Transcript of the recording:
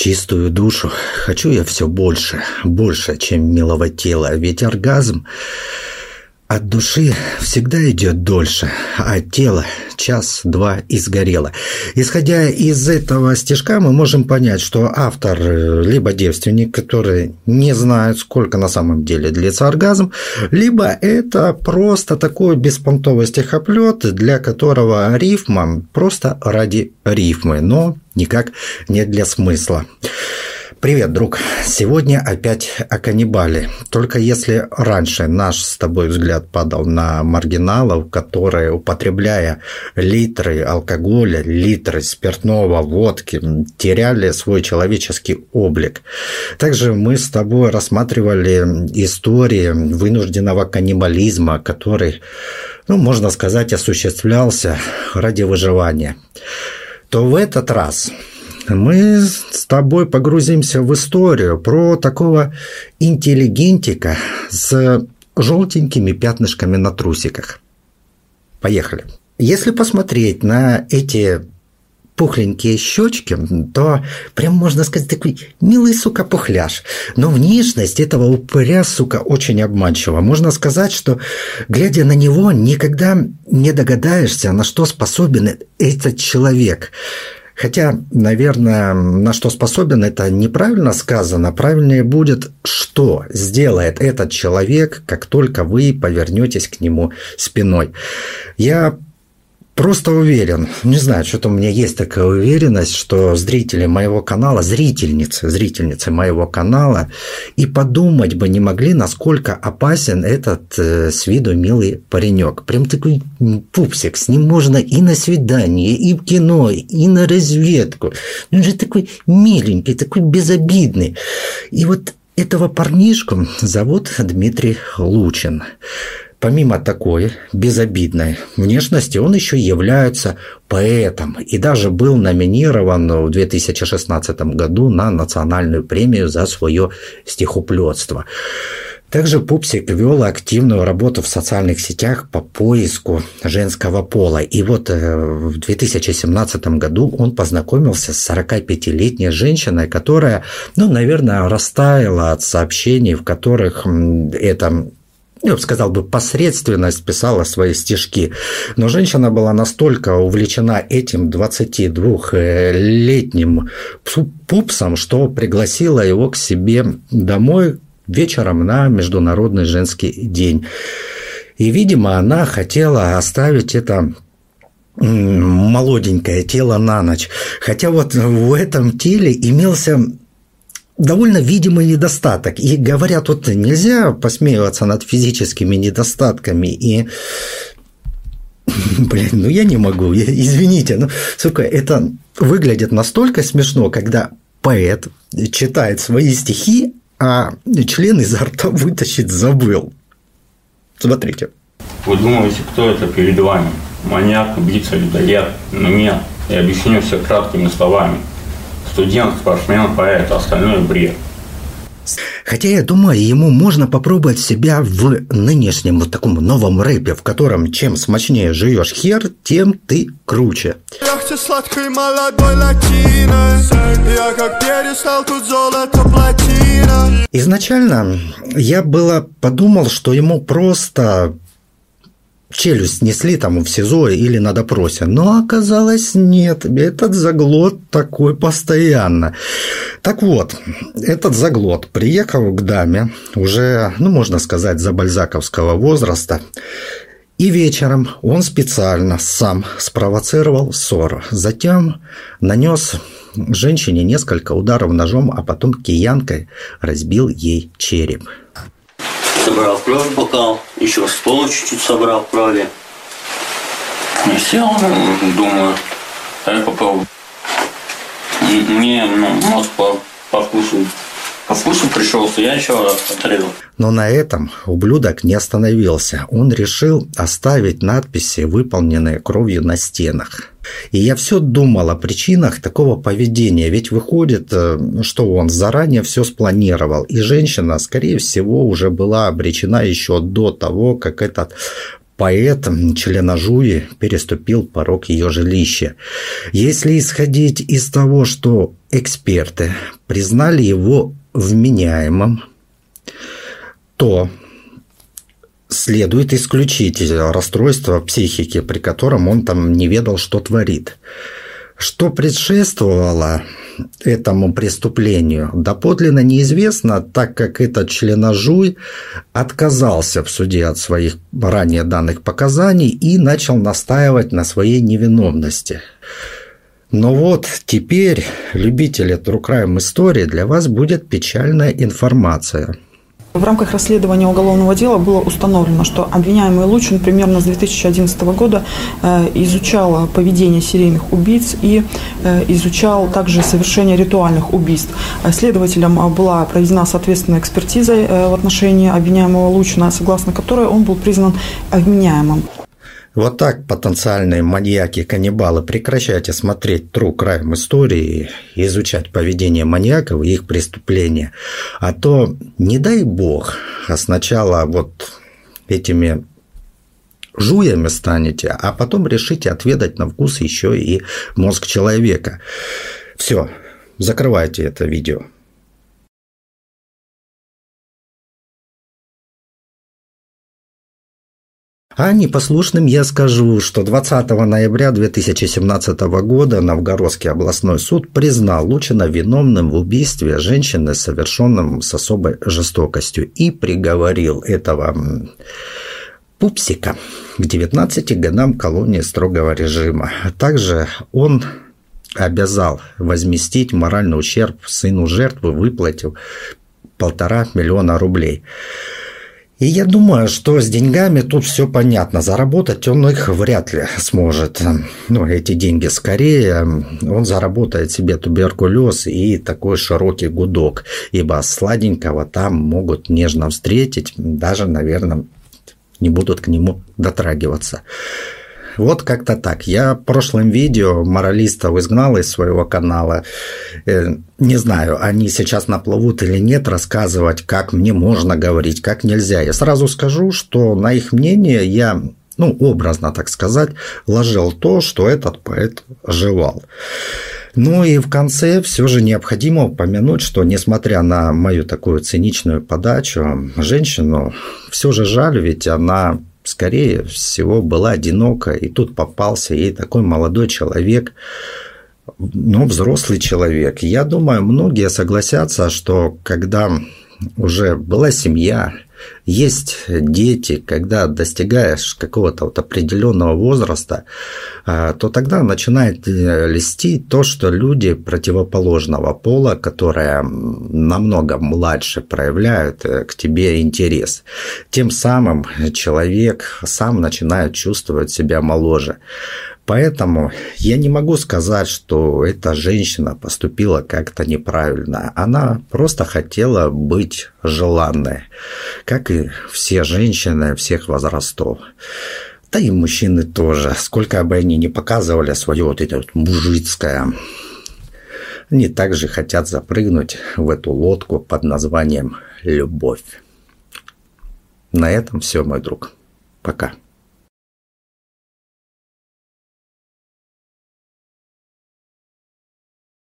Чистую душу хочу я все больше, чем милого тела, ведь оргазм от души всегда идет дольше, а тело час-два и сгорело. Исходя из этого стишка, мы можем понять, что автор либо девственник, который не знает, сколько на самом деле длится оргазм, либо это просто такой беспонтовый стихоплет, для которого рифма просто ради рифмы, но никак не для смысла. Привет, друг. Сегодня опять о каннибале. Только если раньше наш с тобой взгляд падал на маргиналов, которые, употребляя литры алкоголя, литры спиртного, водки, теряли свой человеческий облик. Также мы с тобой рассматривали истории вынужденного каннибализма, который, можно сказать, осуществлялся ради выживания. То в этот раз мы с тобой погрузимся в историю про такого интеллигентика с желтенькими пятнышками на трусиках. Поехали. Если посмотреть на эти пухленькие щечки, то прям можно сказать такой милый, сука, пухляж. Но внешность этого упыря, сука, очень обманчива. Можно сказать, что, глядя на него, никогда не догадаешься, на что способен этот человек. Хотя, наверное, на что способен, это неправильно сказано. Правильнее будет, что сделает этот человек, как только вы повернетесь к нему спиной. Я просто уверен, не знаю, что-то у меня есть такая уверенность, что зрители моего канала, зрительницы моего канала и подумать бы не могли, насколько опасен этот с виду милый паренек. Прям такой пупсик, с ним можно и на свидание, и в кино, и на разведку. Он же такой миленький, такой безобидный. И вот этого парнишку зовут Дмитрий Лучин. Помимо такой безобидной внешности, он еще является поэтом и даже был номинирован в 2016 году на национальную премию за свое стихоплетство. Также пупсик вел активную работу в социальных сетях по поиску женского пола. И вот в 2017 году он познакомился с 45-летней женщиной, которая, наверное, растаяла от сообщений, в которых это... я бы сказал, посредственность писала свои стишки. Но женщина была настолько увлечена этим 22-летним пупсом, что пригласила его к себе домой вечером на Международный женский день. И, видимо, она хотела оставить это молоденькое тело на ночь. Хотя вот в этом теле имелся довольно видимый недостаток. И говорят, нельзя посмеиваться над физическими недостатками. И, блин, я не могу, извините. Сука, это выглядит настолько смешно, когда поэт читает свои стихи, а член изо рта вытащить забыл. Смотрите. Вы думаете, кто это перед вами? Маньяк, убийца, людоед? Но нет, я объясню все краткими словами. Студент, спортсмен, поэт, остальное бред. Хотя, я думаю, ему можно попробовать себя в нынешнем таком новом рэпе, в котором чем смачнее жуешь хер, тем ты круче. Я хочу сладкой молодой латино, я как перестал тут золото платина. Изначально я было подумал, что ему просто челюсть снесли в СИЗО или на допросе. Но оказалось, нет. Этот заглот такой постоянно. Так вот, этот заглот приехал к даме уже, можно сказать, за бальзаковского возраста. И вечером он специально сам спровоцировал ссору. Затем нанес женщине несколько ударов ножом, а потом киянкой разбил ей череп. Собрал кровь в бокал, еще с пола чуть-чуть собрал крови. И сел, думаю, а я попробую. Мне мозг по вкусу пришелся, я еще раз отрезал. Но на этом ублюдок не остановился. Он решил оставить надписи, выполненные кровью на стенах. И я все думал о причинах такого поведения, ведь выходит, что он заранее все спланировал, и женщина, скорее всего, уже была обречена еще до того, как этот Поэт членожуи переступил порог ее жилища. Если исходить из того, что эксперты признали его вменяемым, то следует исключить расстройство психики, при котором он там не ведал, что творит. Что предшествовало этому преступлению, доподлинно неизвестно, так как этот членожуй отказался в суде от своих ранее данных показаний и начал настаивать на своей невиновности. Но вот теперь, любители True Crime истории, для вас будет печальная информация. В рамках расследования уголовного дела было установлено, что обвиняемый Лучин примерно с 2011 года изучал поведение серийных убийц и изучал также совершение ритуальных убийств. Следователем была проведена соответственная экспертиза в отношении обвиняемого Лучина, согласно которой он был признан обвиняемым. Вот так, потенциальные маньяки-каннибалы, прекращайте смотреть True Crime истории, изучать поведение маньяков и их преступления. А то, не дай бог, сначала вот этими жуями станете, а потом решите отведать на вкус еще и мозг человека. Все, закрывайте это видео. А непослушным я скажу, что 20 ноября 2017 года Новгородский областной суд признал Лучина виновным в убийстве женщины, совершенном с особой жестокостью, и приговорил этого пупсика к 19 годам колонии строгого режима. Также он обязал возместить моральный ущерб сыну жертвы, выплатил 1,5 миллиона рублей. И я думаю, что с деньгами тут все понятно. Заработать он их вряд ли сможет. Ну, эти деньги скорее он заработает себе туберкулез и такой широкий гудок. Ибо сладенького там могут нежно встретить. Даже, наверное, не будут к нему дотрагиваться. Вот как-то так. Я в прошлом видео моралистов изгнал из своего канала. Не знаю, они сейчас наплывут или нет рассказывать, как мне можно говорить, как нельзя. Я сразу скажу, что на их мнение я, ну, образно так сказать, ложил то, что этот поэт жевал. Ну и в конце все же необходимо упомянуть, что несмотря на мою такую циничную подачу, женщину все же жаль, ведь она... скорее всего, была одинока, и тут попался ей такой молодой человек, но взрослый человек. Я думаю, многие согласятся, что когда уже была семья, есть дети, когда достигаешь какого-то вот определенного возраста, то тогда начинает льстить то, что люди противоположного пола, которые намного младше, проявляют к тебе интерес. Тем самым человек сам начинает чувствовать себя моложе. Поэтому я не могу сказать, что эта женщина поступила как-то неправильно. Она просто хотела быть желанной, как и все женщины всех возрастов. Да и мужчины тоже. Сколько бы они ни показывали свое вот это вот мужицкое, они также хотят запрыгнуть в эту лодку под названием «Любовь». На этом все, мой друг. Пока.